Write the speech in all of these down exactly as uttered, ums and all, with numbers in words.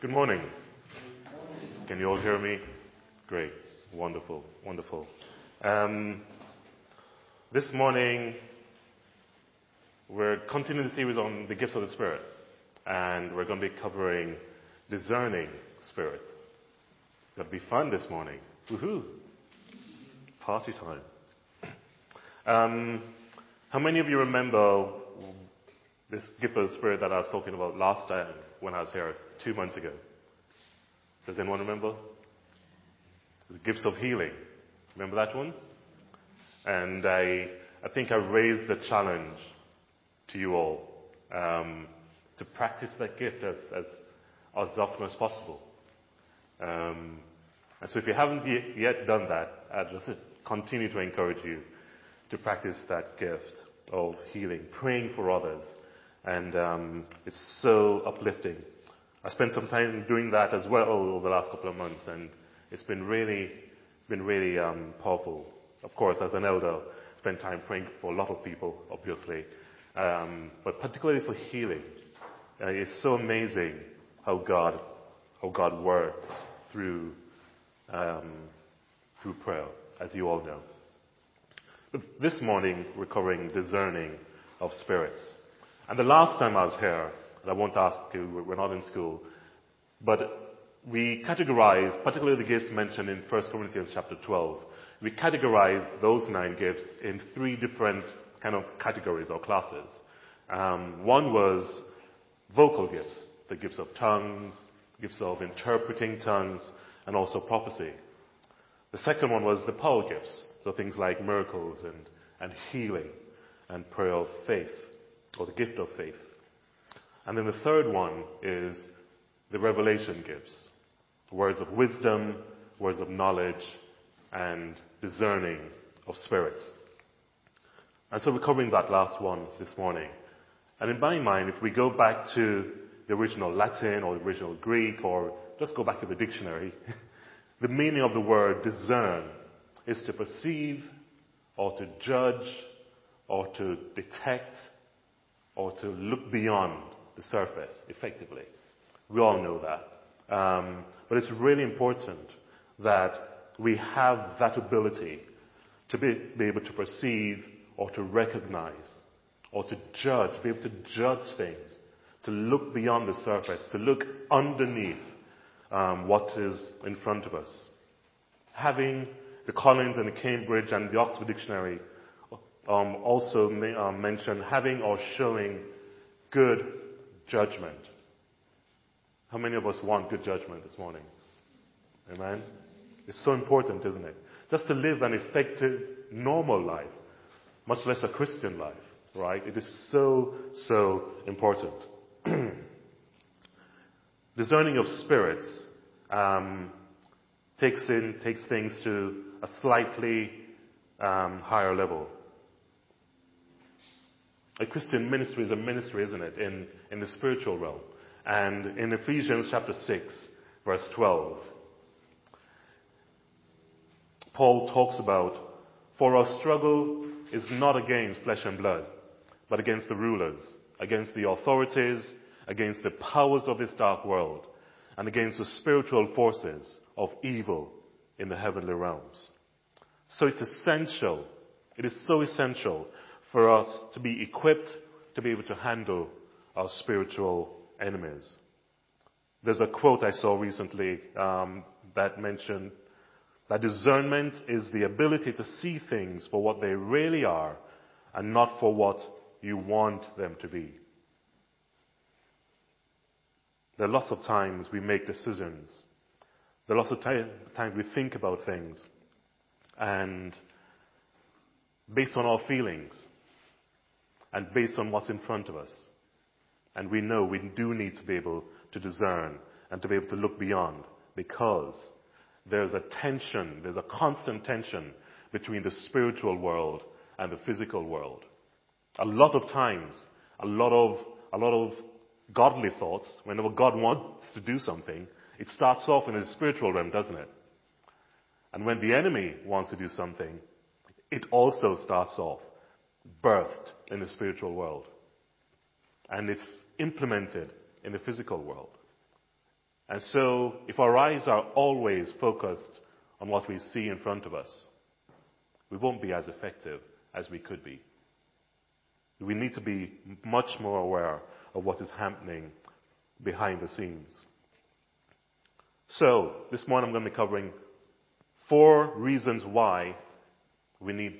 Good morning. Can you all hear me? Great. Wonderful. Wonderful. Um, this morning, we're continuing the series on the gifts of the Spirit. And we're going to be covering discerning spirits. It's going to be fun this morning. Woohoo! Party time. Um, how many of you remember this gift of the Spirit that I was talking about last time when I was here two months ago? Does anyone remember? The gifts of healing. Remember that one? And I, I think I raised the challenge to you all um, to practice that gift as, as, as often as possible. Um, and so if you haven't yet done that, I'd just continue to encourage you to practice that gift of healing, praying for others. And um, it's so uplifting. I spent some time doing that as well over the last couple of months, and it's been really, been really um, powerful. Of course, as an elder, I spent time praying for a lot of people, obviously, um, but particularly for healing. Uh, it's so amazing how God, how God works through, um, through prayer, as you all know. This morning, we're covering discerning of spirits. And the last time I was here, and I won't ask you, we're not in school, but we categorize, particularly the gifts mentioned in First Corinthians chapter twelve, we categorize those nine gifts in three different kind of categories or classes. Um, one was vocal gifts, the gifts of tongues, gifts of interpreting tongues, and also prophecy. The second one was the power gifts, so things like miracles and, and healing and prayer of faith, or the gift of faith. And then the third one is the revelation gifts, words of wisdom, words of knowledge, and discerning of spirits. And so we're covering that last one this morning. And in my mind, if we go back to the original Latin or the original Greek, or just go back to the dictionary, the meaning of the word discern is to perceive, or to judge, or to detect, or to look beyond the surface, effectively. We all know that. Um, but it's really important that we have that ability to be, be able to perceive, or to recognize, or to judge, be able to judge things, to look beyond the surface, to look underneath um, what is in front of us. Having the Collins and the Cambridge and the Oxford Dictionary um, also ma- uh, mention having or showing good judgment. How many of us want good judgment this morning? Amen? It's so important, isn't it? Just to live an effective, normal life, much less a Christian life, right? It is so, so important. Discerning of spirits um, takes in takes things to a slightly um, higher level. A Christian ministry is a ministry, isn't it, in, in the spiritual realm. And in Ephesians chapter six, verse twelve, Paul talks about, for our struggle is not against flesh and blood, but against the rulers, against the authorities, against the powers of this dark world, and against the spiritual forces of evil in the heavenly realms. So it's essential, it is so essential for us to be equipped to be able to handle our spiritual enemies. There's a quote I saw recently um, that mentioned that discernment is the ability to see things for what they really are and not for what you want them to be. There are lots of times we make decisions. There are lots of times we think about things, and based on our feelings, and based on what's in front of us. And we know we do need to be able to discern and to be able to look beyond, because there's a tension, there's a constant tension between the spiritual world and the physical world. A lot of times, a lot of, a lot of godly thoughts, whenever God wants to do something, it starts off in the spiritual realm, doesn't it? And when the enemy wants to do something, it also starts off birthed in the spiritual world, and it's implemented in the physical world. And so if our eyes are always focused on what we see in front of us, we won't be as effective as we could be. We need to be much more aware of what is happening behind the scenes. So this morning I'm going to be covering four reasons why we need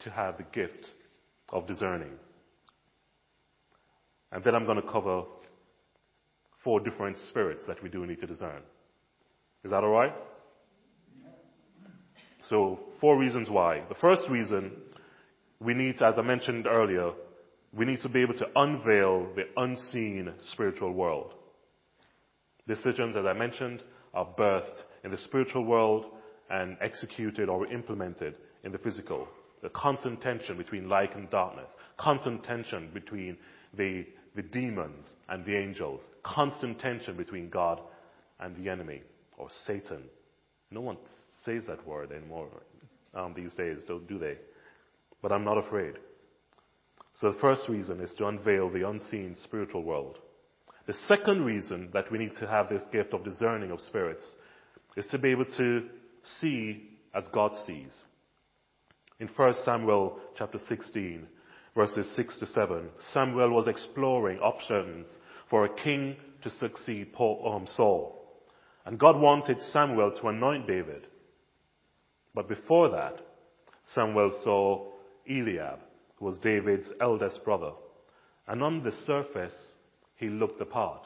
to have the gift of discerning. And then I'm going to cover four different spirits that we do need to discern. Is that all right? So four reasons why. The first reason, we need to, as I mentioned earlier, we need to be able to unveil the unseen spiritual world. Decisions, as I mentioned, are birthed in the spiritual world and executed or implemented in the physical. The constant tension between light and darkness. Constant tension between the, the demons and the angels. Constant tension between God and the enemy, or Satan. No one says that word anymore um, these days, don't do they? But I'm not afraid. So the first reason is to unveil the unseen spiritual world. The second reason that we need to have this gift of discerning of spirits is to be able to see as God sees. In First Samuel chapter sixteen, verses six to seven, Samuel was exploring options for a king to succeed Saul. And God wanted Samuel to anoint David. But before that, Samuel saw Eliab, who was David's eldest brother. And on the surface, he looked the part.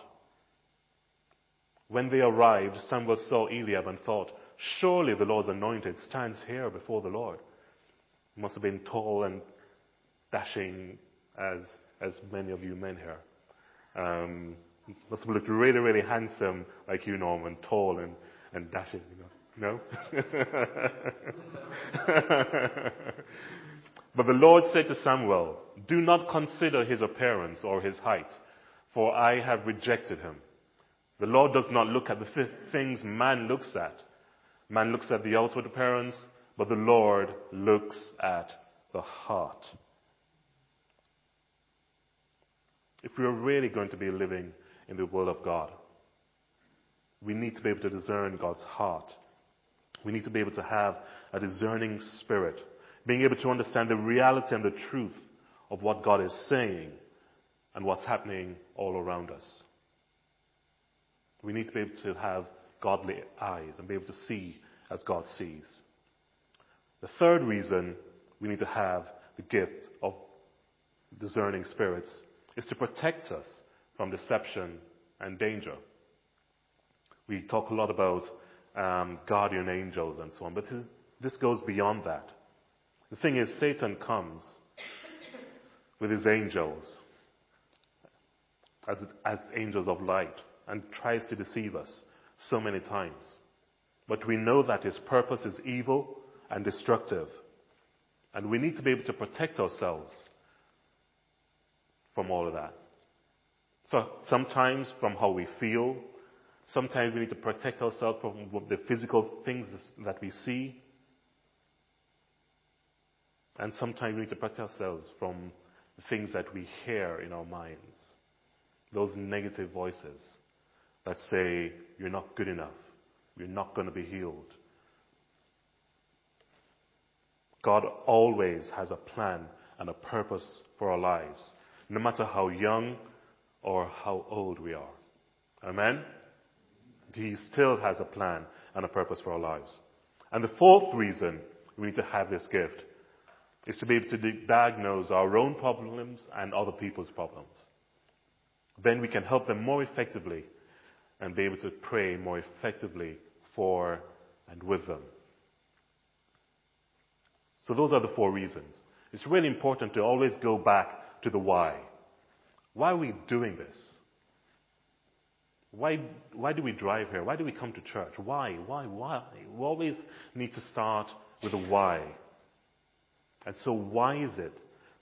When they arrived, Samuel saw Eliab and thought, surely the Lord's anointed stands here before the Lord. He must have been tall and dashing, as as many of you men here. Um, must have looked really, really handsome, like you, Norman, tall and, and dashing, you know. No? But the Lord said to Samuel, do not consider his appearance or his height, for I have rejected him. The Lord does not look at the things man looks at. Man looks at the outward appearance, but the Lord looks at the heart. If we are really going to be living in the will of God, we need to be able to discern God's heart. We need to be able to have a discerning spirit, being able to understand the reality and the truth of what God is saying and what's happening all around us. We need to be able to have godly eyes and be able to see as God sees. The third reason we need to have the gift of discerning spirits is to protect us from deception and danger. We talk a lot about Um, guardian angels and so on, but this, this goes beyond that. The thing is, Satan comes with his angels as, as angels of light and tries to deceive us so many times. But we know that his purpose is evil and destructive, and we need to be able to protect ourselves from all of that. So sometimes from how we feel, sometimes we need to protect ourselves from the physical things that we see. And sometimes we need to protect ourselves from the things that we hear in our minds. Those negative voices that say, you're not good enough. You're not going to be healed. God always has a plan and a purpose for our lives, no matter how young or how old we are. Amen? He still has a plan and a purpose for our lives. And the fourth reason we need to have this gift is to be able to diagnose our own problems and other people's problems. Then we can help them more effectively and be able to pray more effectively for and with them. So those are the four reasons. It's really important to always go back to the why. Why are we doing this? Why, why do we drive here? Why do we come to church? Why, why, why? We always need to start with a why. And so why is it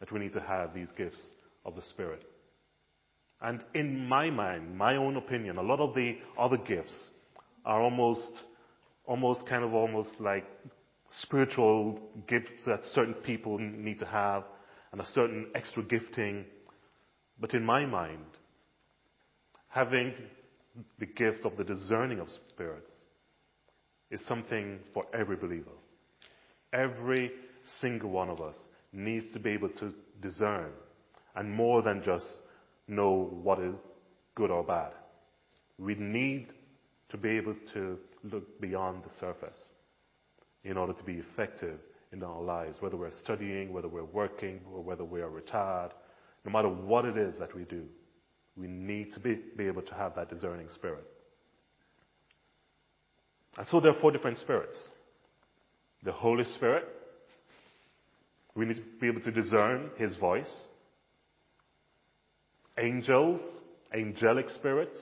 that we need to have these gifts of the Spirit? And in my mind, my own opinion, a lot of the other gifts are almost, almost kind of almost like spiritual gifts that certain people need to have and a certain extra gifting. But in my mind, having the gift of the discerning of spirits is something for every believer. Every single one of us needs to be able to discern, and more than just know what is good or bad. We need to be able to look beyond the surface in order to be effective in our lives, whether we're studying, whether we're working, or whether we are retired. No matter what it is that we do, we need to be, be able to have that discerning spirit. And so there are four different spirits. The Holy Spirit, we need to be able to discern his voice. Angels, angelic spirits.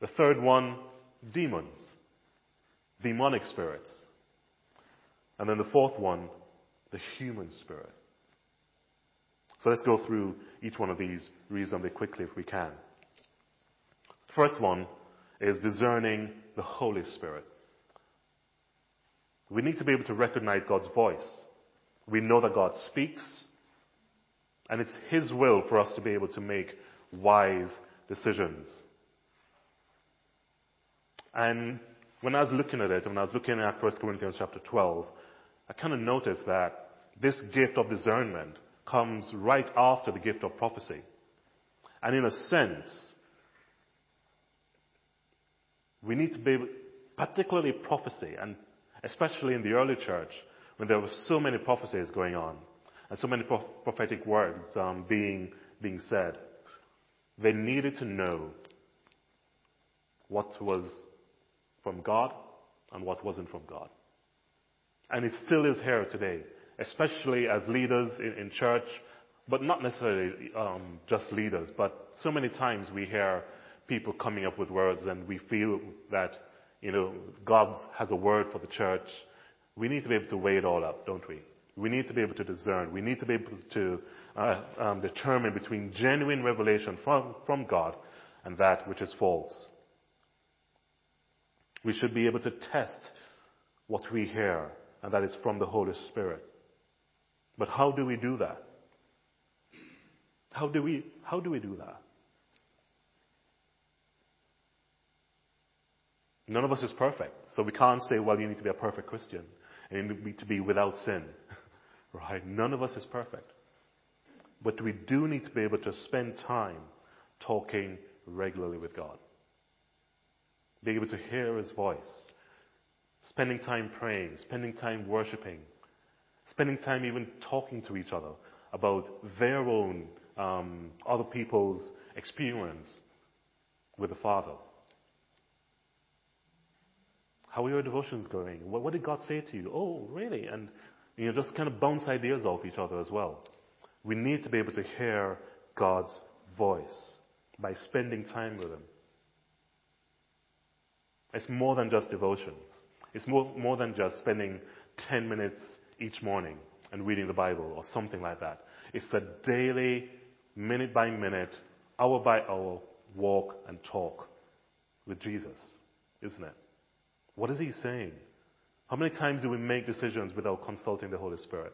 The third one, demons, demonic spirits. And then the fourth one, the human spirit. So let's go through each one of these reasonably quickly if we can. The first one is discerning the Holy Spirit. We need to be able to recognize God's voice. We know that God speaks, and it's his will for us to be able to make wise decisions. And when I was looking at it, when I was looking at First Corinthians chapter twelve, I kind of noticed that this gift of discernment comes right after the gift of prophecy. And in a sense, we need to be, particularly prophecy, and especially in the early church, when there were so many prophecies going on, and so many prof- prophetic words um, being, being said, they needed to know what was from God and what wasn't from God. And it still is here today, especially as leaders in, in church, but not necessarily um, just leaders, but so many times we hear people coming up with words and we feel that, you know, God has a word for the church. We need to be able to weigh it all up, don't we? We need to be able to discern. We need to be able to uh, um, determine between genuine revelation from, from God and that which is false. We should be able to test what we hear, and that is from the Holy Spirit. But how do we do that? How do we, how do we do that? None of us is perfect. So we can't say, well, you need to be a perfect Christian and you need to be without sin. Right? None of us is perfect. But we do need to be able to spend time talking regularly with God. Being able to hear his voice. Spending time praying. Spending time worshiping. Spending time even talking to each other about their own, um, other people's experience with the Father. How are your devotions going? What, what did God say to you? Oh, really? And, you know, just kind of bounce ideas off each other as well. We need to be able to hear God's voice by spending time with him. It's more than just devotions. It's more, more than just spending ten minutes each morning and reading the Bible or something like that. It's a daily, minute by minute, hour by hour walk and talk with Jesus, isn't it? What is he saying? How many times do we make decisions without consulting the Holy Spirit?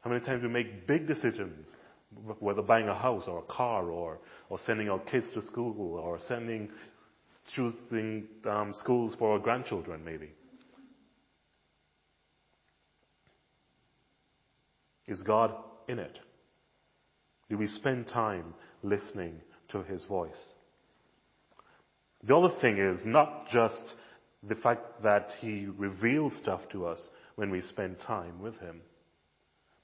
How many times do we make big decisions, whether buying a house or a car or, or sending our kids to school or sending, choosing um, schools for our grandchildren maybe? Is God in it? Do we spend time listening to his voice? The other thing is not just the fact that he reveals stuff to us when we spend time with him.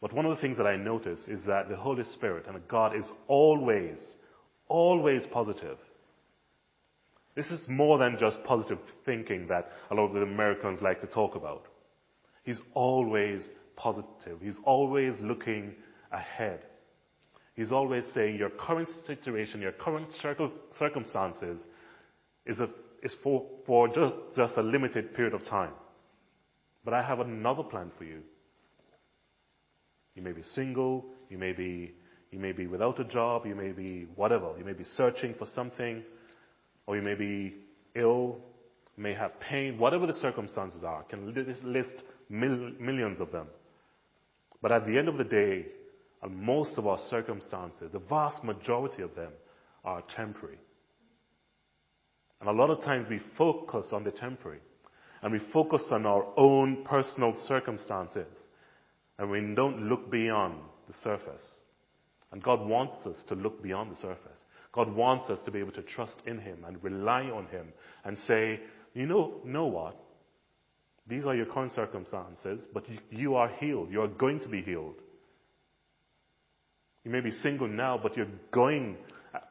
But one of the things that I notice is that the Holy Spirit and God is always, always positive. This is more than just positive thinking that a lot of the Americans like to talk about. He's always positive. He's always looking ahead. He's always saying your current situation, your current circ- circumstances is a, is for, for just, just a limited period of time. But I have another plan for you. You may be single, you may be, you may be without a job, you may be whatever, you may be searching for something, or you may be ill, you may have pain, whatever the circumstances are. I can list mil- millions of them. But at the end of the day, most of our circumstances, the vast majority of them, are temporary. And a lot of times we focus on the temporary. And we focus on our own personal circumstances. And we don't look beyond the surface. And God wants us to look beyond the surface. God wants us to be able to trust in Him and rely on Him and say, you know, know what? These are your current circumstances, but you, you are healed. You are going to be healed. You may be single now, but you're going.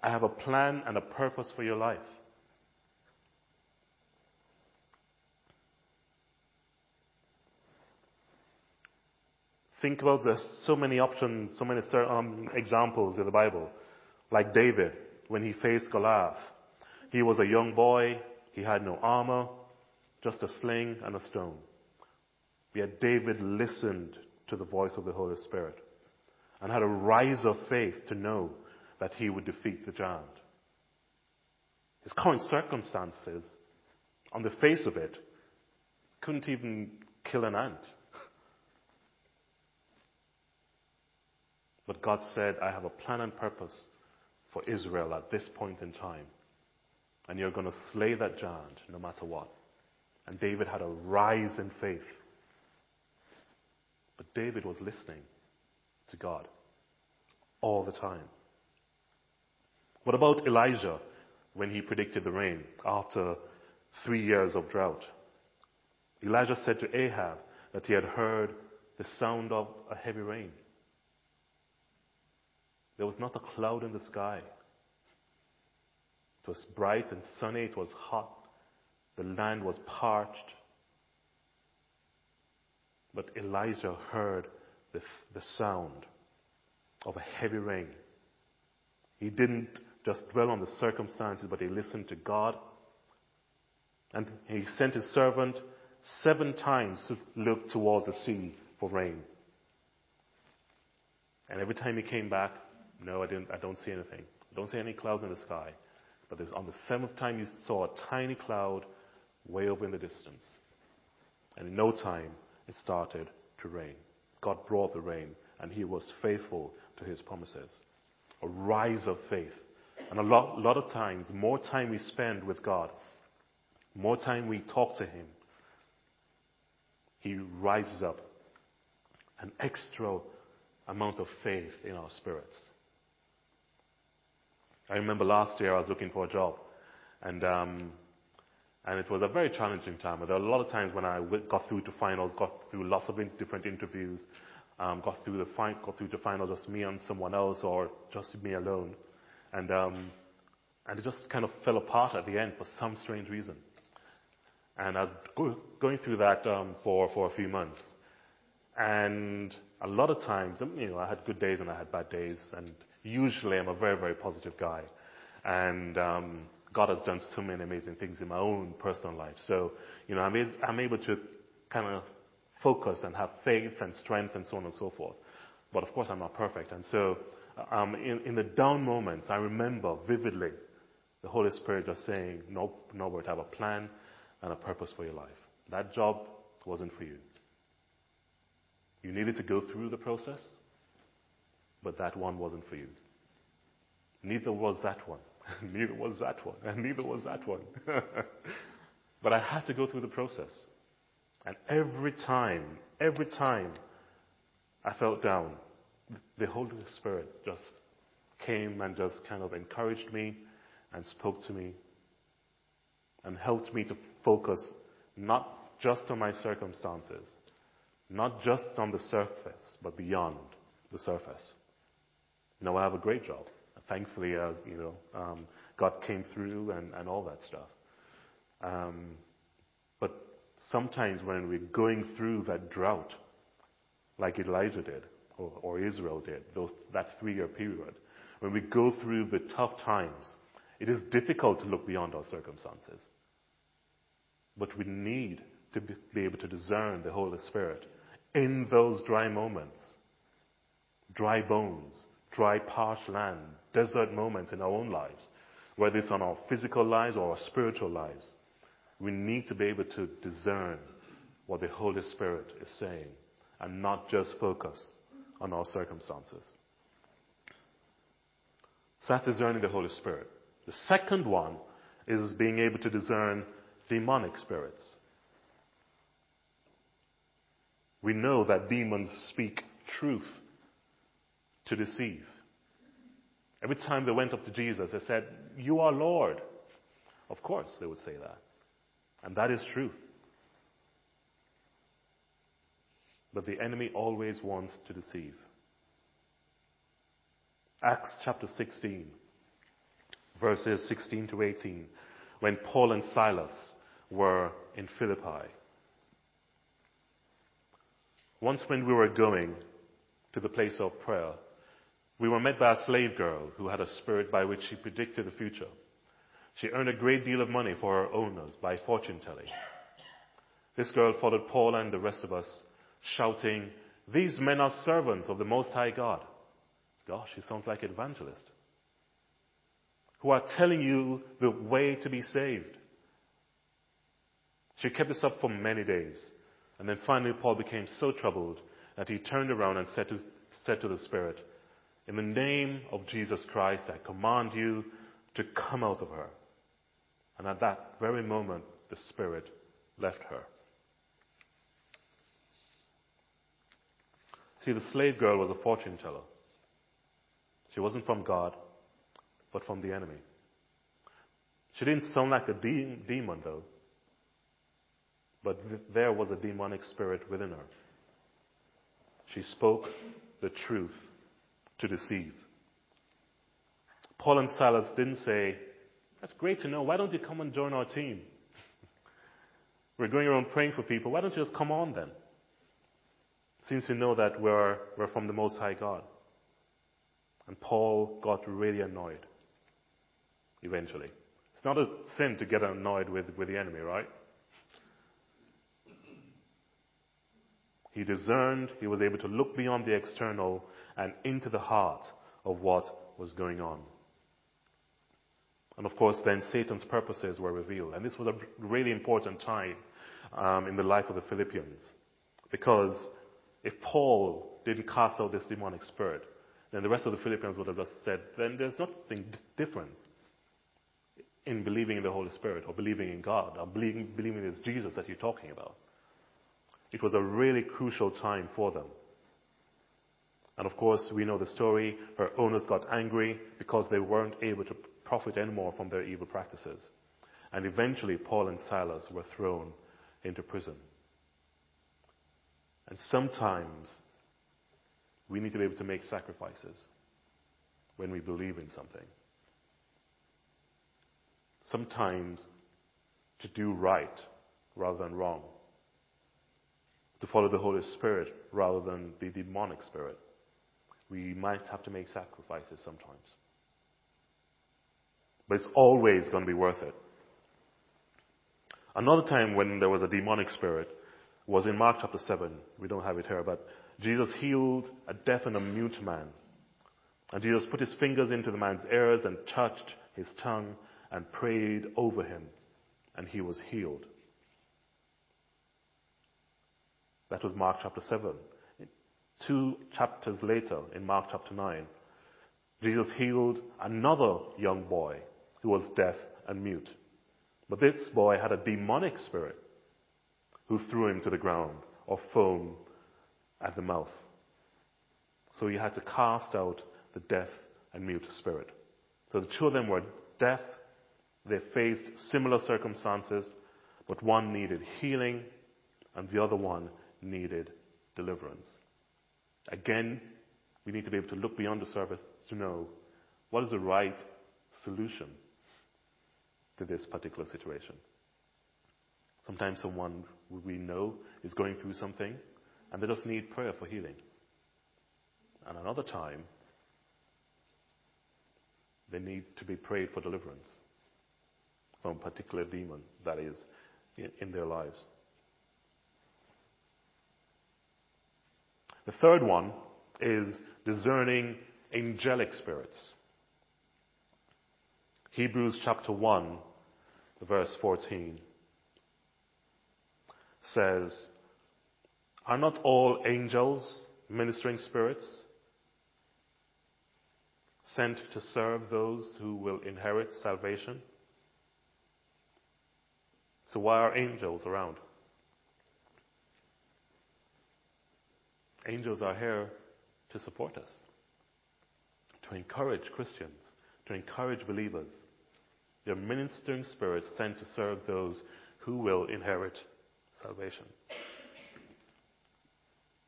I have a plan and a purpose for your life. Think about there's so many options, so many um, examples in the Bible. Like David, when he faced Goliath. He was a young boy. He had no armor, just a sling and a stone. Yet David listened to the voice of the Holy Spirit and had a rise of faith to know that he would defeat the giant. His current circumstances, on the face of it, couldn't even kill an ant. But God said, I have a plan and purpose for Israel at this point in time. And you're going to slay that giant no matter what. And David had a rise in faith. But David was listening to God all the time. What about Elijah when he predicted the rain after three years of drought? Elijah said to Ahab that he had heard the sound of a heavy rain. There was not a cloud in the sky. It was bright and sunny. It was hot. The land was parched. But Elijah heard the, the sound of a heavy rain. He didn't just dwell on the circumstances, but he listened to God. And he sent his servant seven times to look towards the sea for rain. And every time he came back, no, I didn't. I don't see anything. I don't see any clouds in the sky. But there's, on the seventh time, you saw a tiny cloud way over in the distance. And in no time, it started to rain. God brought the rain, and He was faithful to His promises. A rise of faith. And a lot, lot of times, more time we spend with God, more time we talk to Him, He rises up. An extra amount of faith in our spirits. I remember last year I was looking for a job, and um, and it was a very challenging time. There were a lot of times when I got through to finals, got through lots of different interviews, um, got through the fin- got through to finals, just me and someone else, or just me alone, and um, and it just kind of fell apart at the end for some strange reason. And I was go- going through that um, for for a few months, and a lot of times, you know, I had good days and I had bad days, and usually I'm a very, very positive guy. And um, God has done so many amazing things in my own personal life. So, you know, I'm, is, I'm able to kind of focus and have faith and strength and so on and so forth. But, of course, I'm not perfect. And so um, in, in the down moments, I remember vividly the Holy Spirit just saying, no, Norbert, I have a plan and a purpose for your life. That job wasn't for you. You needed to go through the process. But that one wasn't for you. Neither was that one. Neither was that one. And neither was that one. But I had to go through the process. And every time, every time I felt down, the Holy Spirit just came and just kind of encouraged me and spoke to me and helped me to focus not just on my circumstances, not just on the surface, but beyond the surface. Now I have a great job. Thankfully, uh, you know, um, God came through and, and all that stuff. Um, but sometimes when we're going through that drought, like Elijah did, or, or Israel did, those, that three-year period, when we go through the tough times, it is difficult to look beyond our circumstances. But we need to be able to discern the Holy Spirit in those dry moments. Dry bones, dry parched land, desert moments in our own lives, whether it's on our physical lives or our spiritual lives, we need to be able to discern what the Holy Spirit is saying and not just focus on our circumstances. So that's discerning the Holy Spirit. The second one is being able to discern demonic spirits. We know that demons speak truth to deceive. Every time they went up to Jesus, they said, "You are Lord." Of course, they would say that. And that is true. But the enemy always wants to deceive. Acts chapter sixteen, verses sixteen to eighteen, when Paul and Silas were in Philippi. Once when we were going to the place of prayer, we were met by a slave girl who had a spirit by which she predicted the future. She earned a great deal of money for her owners by fortune telling. This girl followed Paul and the rest of us, shouting, "These men are servants of the Most High God." Gosh, she sounds like an evangelist. "Who are telling you the way to be saved." She kept this up for many days. And then finally Paul became so troubled that he turned around and said to, said to the spirit, "In the name of Jesus Christ, I command you to come out of her." And at that very moment, the spirit left her. See, the slave girl was a fortune teller. She wasn't from God, but from the enemy. She didn't sound like a de- demon, though. But th- there was a demonic spirit within her. She spoke the truth to deceive. Paul and Silas didn't say, "That's great to know. Why don't you come and join our team? We're going around praying for people. Why don't you just come on then? Since you know that we're, we're from the Most High God." And Paul got really annoyed eventually. It's not a sin to get annoyed with, with the enemy, right? He discerned, he was able to look beyond the external and into the heart of what was going on. And of course, then Satan's purposes were revealed. And this was a really important time um, in the life of the Philippians. Because if Paul didn't cast out this demonic spirit, then the rest of the Philippians would have just said, then there's nothing different in believing in the Holy Spirit or believing in God or believing, believing it's Jesus that you're talking about. It was a really crucial time for them. And of course, we know the story. Her owners got angry because they weren't able to profit anymore from their evil practices. And eventually, Paul and Silas were thrown into prison. And sometimes, we need to be able to make sacrifices when we believe in something. Sometimes, to do right rather than wrong. To follow the Holy Spirit rather than the demonic spirit. We might have to make sacrifices sometimes. But it's always going to be worth it. Another time when there was a demonic spirit was in Mark chapter seven. We don't have it here, but Jesus healed a deaf and a mute man. And Jesus put his fingers into the man's ears and touched his tongue and prayed over him. And he was healed. That was Mark chapter seven. Two chapters later, in Mark chapter nine, Jesus healed another young boy who was deaf and mute. But this boy had a demonic spirit who threw him to the ground or foam at the mouth. So he had to cast out the deaf and mute spirit. So the two of them were deaf. They faced similar circumstances, but one needed healing and the other one needed deliverance. Again, we need to be able to look beyond the surface to know what is the right solution to this particular situation. Sometimes someone we know is going through something and they just need prayer for healing. And another time, they need to be prayed for deliverance from a particular demon that is in their lives. The third one is discerning angelic spirits. Hebrews chapter one, verse fourteen says, "Are not all angels ministering spirits sent to serve those who will inherit salvation. So why are angels around? Angels are here to support us, to encourage Christians, to encourage believers. They're ministering spirits sent to serve those who will inherit salvation.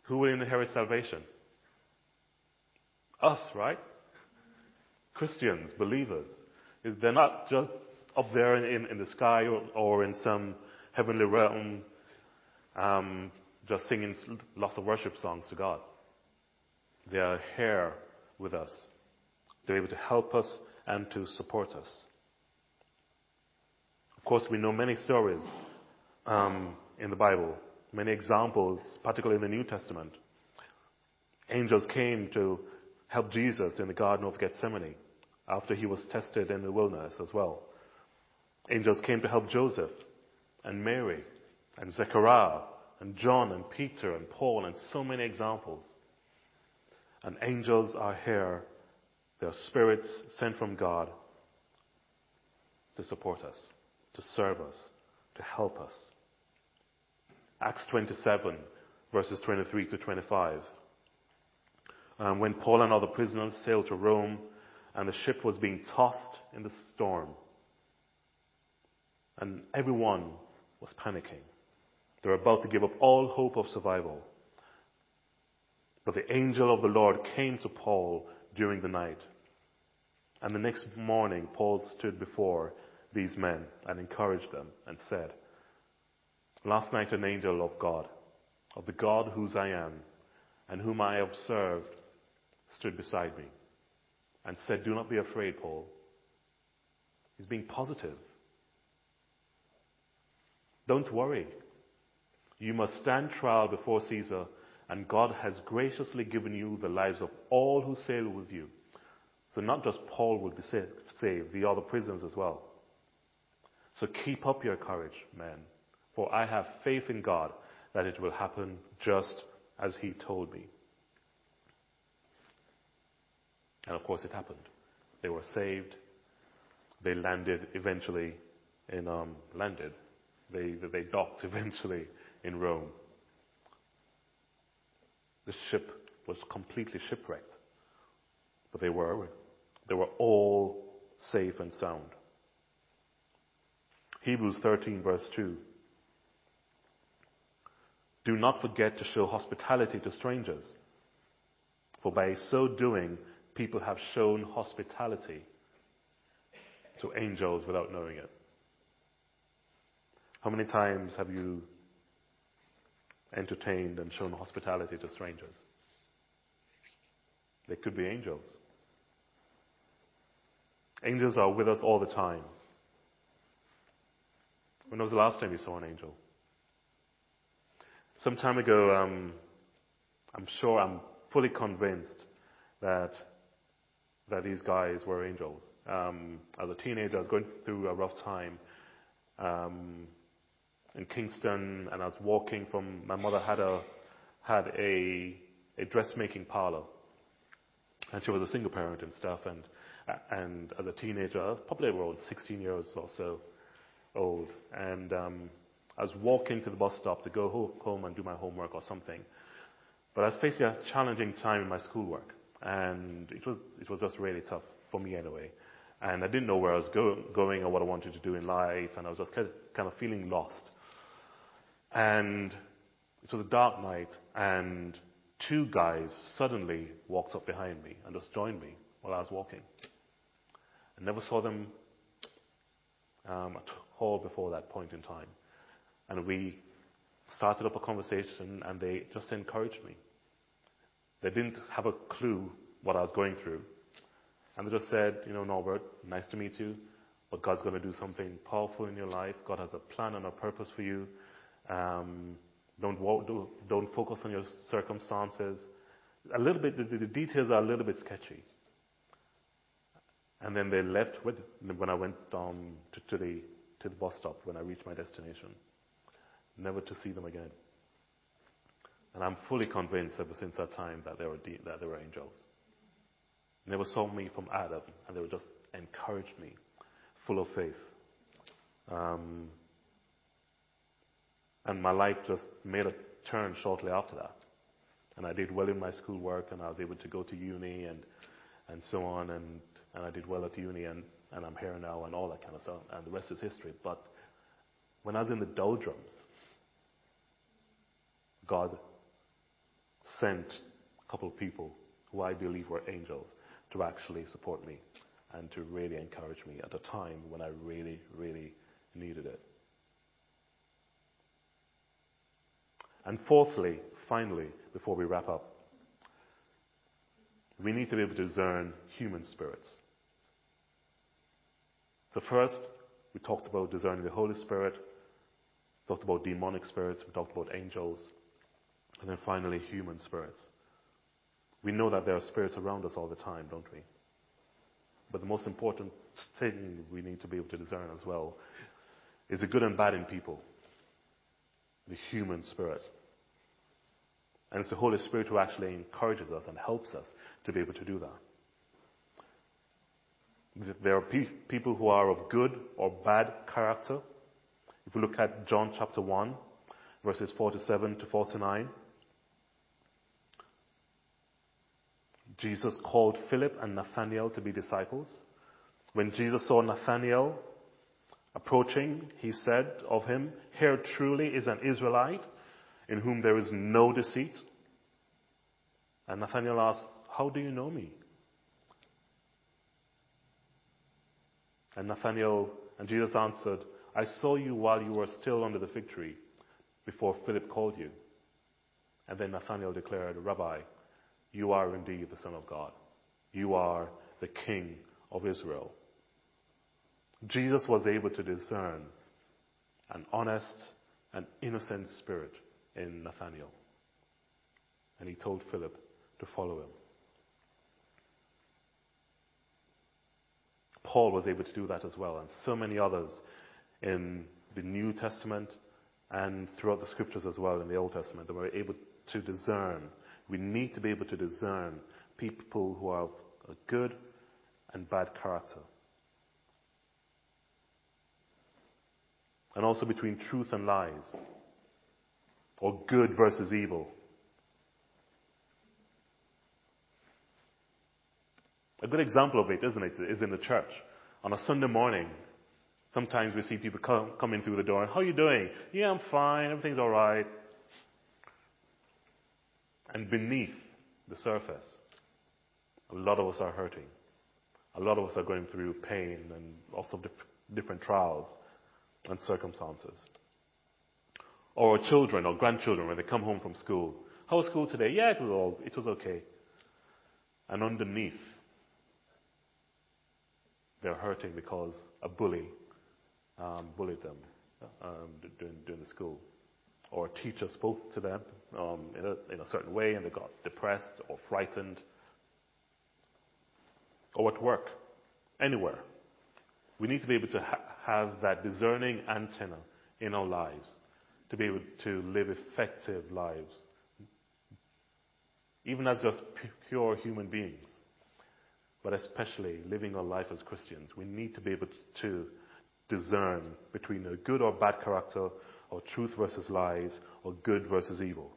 Who will inherit salvation? Us, right? Christians, believers. They're not just up there in, in the sky or, or in some heavenly realm um, just singing lots of worship songs to God. They are here with us. They're able to help us and to support us. Of course, we know many stories um, in the Bible, many examples, particularly in the New Testament. Angels came to help Jesus in the Garden of Gethsemane after he was tested in the wilderness as well. Angels came to help Joseph and Mary and Zechariah and John and Peter and Paul and so many examples. And angels are here. They are spirits sent from God to support us, to serve us, to help us. Acts twenty-seven, verses twenty-three to twenty-five. Um, when Paul and other prisoners sailed to Rome and the ship was being tossed in the storm and everyone was panicking. They were about to give up all hope of survival. But the angel of the Lord came to Paul during the night. And the next morning, Paul stood before these men and encouraged them and said, "Last night an angel of God, of the God whose I am and whom I have served, stood beside me and said, 'Do not be afraid, Paul.'" He's being positive. Don't worry. You must stand trial before Caesar, and God has graciously given you the lives of all who sail with you. So not just Paul will be saved, the other prisoners as well. So keep up your courage, men, for I have faith in God that it will happen just as he told me. And of course it happened. They were saved. They landed eventually in, um, landed. They, they docked eventually in Rome. The ship was completely shipwrecked. But they were, they were all safe and sound. Hebrews thirteen verse two. "Do not forget to show hospitality to strangers, for by so doing, people have shown hospitality to angels without knowing it." How many times have you entertained and shown hospitality to strangers? They could be angels. Angels are with us all the time. When was the last time you saw an angel? Some time ago, um, I'm sure, I'm fully convinced that that these guys were angels. Um, as a teenager, I was going through a rough time um, in Kingston, and I was walking from. My mother had a had a a dressmaking parlor, and she was a single parent and stuff. And and as a teenager, I was probably around sixteen years or so old, and. Um, I was walking to the bus stop to go home and do my homework or something. But I was facing a challenging time in my schoolwork. And it was it was just really tough for me anyway. And I didn't know where I was go, going or what I wanted to do in life. And I was just kind of, kind of feeling lost. And it was a dark night. And two guys suddenly walked up behind me and just joined me while I was walking. I never saw them um, at all before that point in time. And we started up a conversation, and they just encouraged me. They didn't have a clue what I was going through. And they just said, you know, "Norbert, nice to meet you, but God's going to do something powerful in your life. God has a plan and a purpose for you. Um, don't, do, don't focus on your circumstances." A little bit, the, the details are a little bit sketchy. And then they left with, when I went um, to, to, the, to the bus stop, when I reached my destination. Never to see them again. And I'm fully convinced ever since that time that they were de- that they were angels. And they were saw me from Adam, and they would just encourage me, full of faith. Um, and my life just made a turn shortly after that. And I did well in my schoolwork, and I was able to go to uni and and so on, and, and I did well at uni, and, and I'm here now, and all that kind of stuff, and the rest is history. But when I was in the doldrums, God sent a couple of people who I believe were angels to actually support me and to really encourage me at a time when I really, really needed it. And fourthly, finally, before we wrap up, we need to be able to discern human spirits. So first, we talked about discerning the Holy Spirit, we talked about demonic spirits, we talked about angels, and then finally, human spirits. We know that there are spirits around us all the time, don't we? But the most important thing we need to be able to discern as well is the good and bad in people, the human spirit. And it's the Holy Spirit who actually encourages us and helps us to be able to do that. There are pe- people who are of good or bad character. If we look at John chapter one, verses forty-seven to forty-nine, Jesus called Philip and Nathanael to be disciples. When Jesus saw Nathanael approaching, he said of him, "Here truly is an Israelite in whom there is no deceit." And Nathanael asked, "How do you know me?" And Nathanael, and Jesus answered, "I saw you while you were still under the fig tree, before Philip called you." And then Nathanael declared, "Rabbi, you are indeed the Son of God. You are the King of Israel." Jesus was able to discern an honest and innocent spirit in Nathanael. And he told Philip to follow him. Paul was able to do that as well, and so many others in the New Testament and throughout the scriptures as well in the Old Testament. They were able to discern. We need to be able to discern people who are of good and bad character. And also between truth and lies, or good versus evil. A good example of it, isn't it, is in the church. On a Sunday morning, sometimes we see people come, come in through the door, and "How are you doing?" "Yeah, I'm fine, everything's all right." And beneath the surface, a lot of us are hurting. A lot of us are going through pain and also dif- different trials and circumstances. Or children or grandchildren, when they come home from school, "How was school today?" "Yeah, it was all, it was okay." And underneath, they're hurting because a bully um, bullied them um, during, during the school. Or a teacher spoke to them um, in, a, in a certain way, and they got depressed or frightened. Or at work, anywhere. We need to be able to ha- have that discerning antenna in our lives to be able to live effective lives, even as just pure human beings, but especially living our life as Christians. We need to be able to discern between a good or bad character, or truth versus lies, or good versus evil.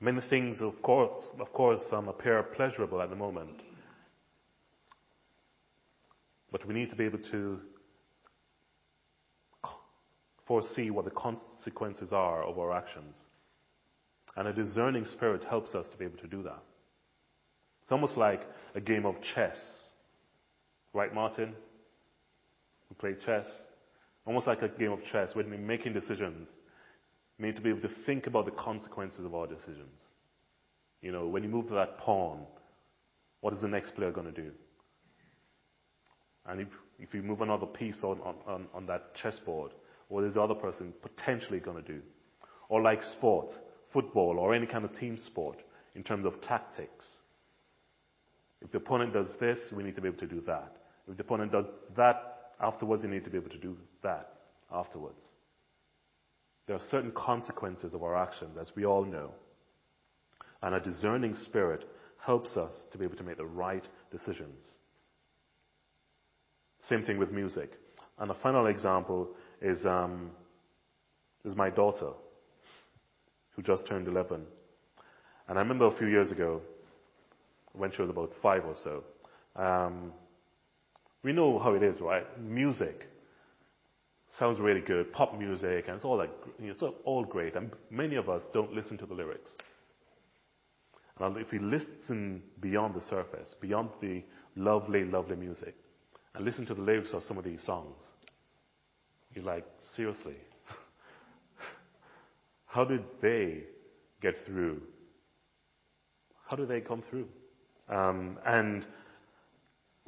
Many things, of course, of course, um, appear pleasurable at the moment, but we need to be able to foresee what the consequences are of our actions, and a discerning spirit helps us to be able to do that. It's almost like a game of chess. Right, Martin? We play chess. Almost like a game of chess. When we're making decisions, we need to be able to think about the consequences of our decisions. You know, when you move to that pawn, what is the next player going to do? And if, if you move another piece on, on, on that chessboard, what is the other person potentially going to do? Or like sports, football, or any kind of team sport, in terms of tactics. If the opponent does this, we need to be able to do that. If the opponent does that afterwards, you need to be able to do that afterwards. There are certain consequences of our actions, as we all know. And a discerning spirit helps us to be able to make the right decisions. Same thing with music. And a final example is um, is my daughter, who just turned eleven. And I remember a few years ago, when she was about five or so, um, we know how it is, right? Music sounds really good, pop music, and it's all like it's all great. And many of us don't listen to the lyrics. And if we listen beyond the surface, beyond the lovely, lovely music, and listen to the lyrics of some of these songs, you're like, seriously, how did they get through? How did they come through? Um, and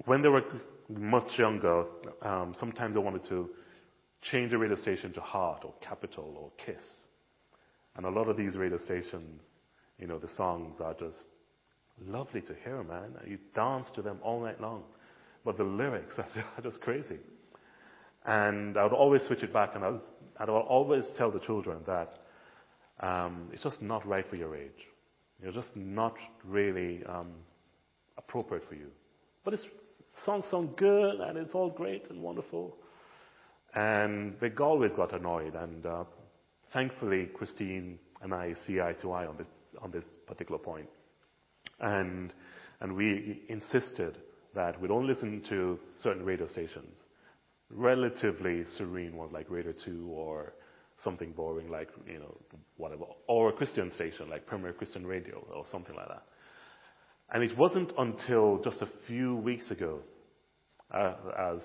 when they were much younger, um, sometimes they wanted to change the radio station to Heart or Capital or Kiss. And a lot of these radio stations, you know, the songs are just lovely to hear, man. You dance to them all night long. But the lyrics are just crazy. And I would always switch it back, and I would, I would always tell the children that um, it's just not right for your age. You're just not really um, appropriate for you. But it's, songs sound good, and it's all great and wonderful. And they always got annoyed. And uh, thankfully, Christine and I see eye to eye on this on this particular point. And and we insisted that we don't listen to certain radio stations. Relatively serene ones like Radio two or something boring like, you know, whatever. Or a Christian station like Premier Christian Radio or something like that. And it wasn't until just a few weeks ago, uh, I was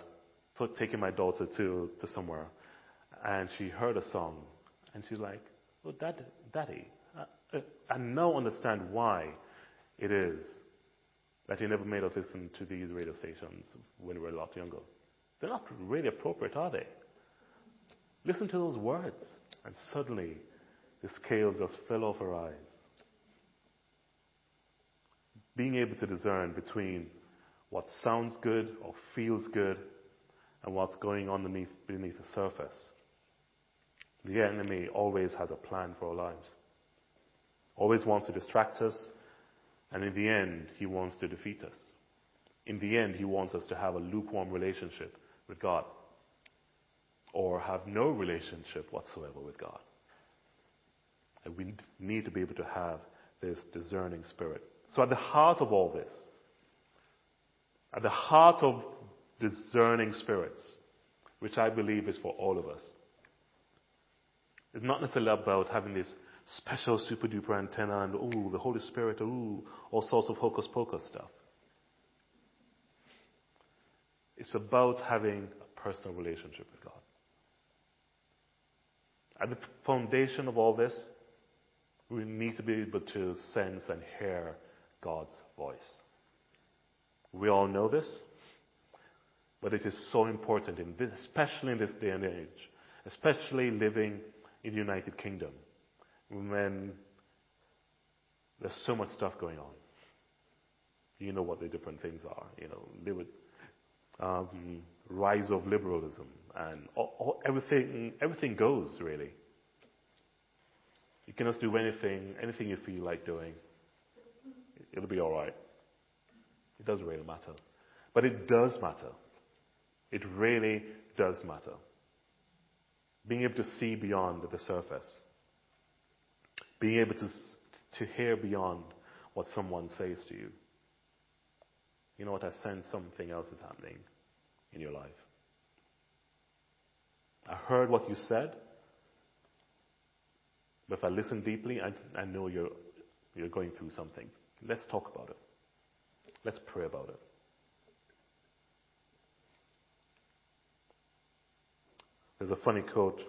t- taking my daughter to, to somewhere, and she heard a song, and she's like, oh, Dad, Daddy, I, I now understand why it is that you never made us listen to these radio stations when we were a lot younger. They're not really appropriate, are they? Listen to those words. And suddenly, the scale just fell off her eyes. Being able to discern between what sounds good or feels good and what's going on beneath, beneath the surface. The enemy always has a plan for our lives. Always wants to distract us. And in the end, he wants to defeat us. In the end, he wants us to have a lukewarm relationship with God, or have no relationship whatsoever with God. And we need to be able to have this discerning spirit. So at the heart of all this, at the heart of discerning spirits, which I believe is for all of us, it's not necessarily about having this special super-duper antenna and, ooh, the Holy Spirit, ooh, all sorts of hocus-pocus stuff. It's about having a personal relationship with God. At the foundation of all this, we need to be able to sense and hear God's voice. We all know this, but it is so important, in this, especially in this day and age, especially living in the United Kingdom, when there's so much stuff going on. You know what the different things are. You know, they would, um, rise of liberalism and all, all, everything. Everything goes, really. You can just do anything, anything you feel like doing. It'll be all right. It doesn't really matter, but it does matter. It really does matter. Being able to see beyond the surface. Being able to to hear beyond what someone says to you. You know what, I sense something else is happening in your life. I heard what you said, but if I listen deeply, I, I know you're you're going through something. Let's talk about it. Let's pray about it. There's a funny quote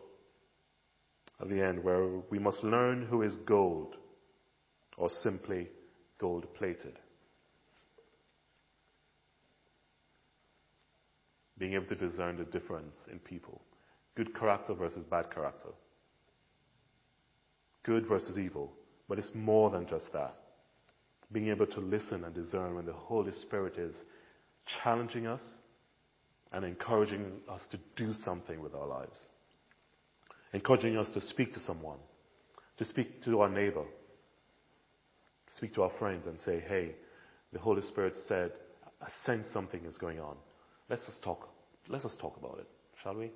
at the end, where we must learn who is gold, or simply gold-plated. Being able to discern the difference in people. Good character versus bad character. Good versus evil. But it's more than just that. Being able to listen and discern when the Holy Spirit is challenging us and encouraging us to do something with our lives. encouraging us to speak to someone, to speak to our neighbor, to speak to our friends and say, hey, the Holy Spirit said, I sense something is going on. Let's just talk. Let's just talk about it, shall we?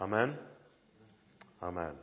Amen? Amen.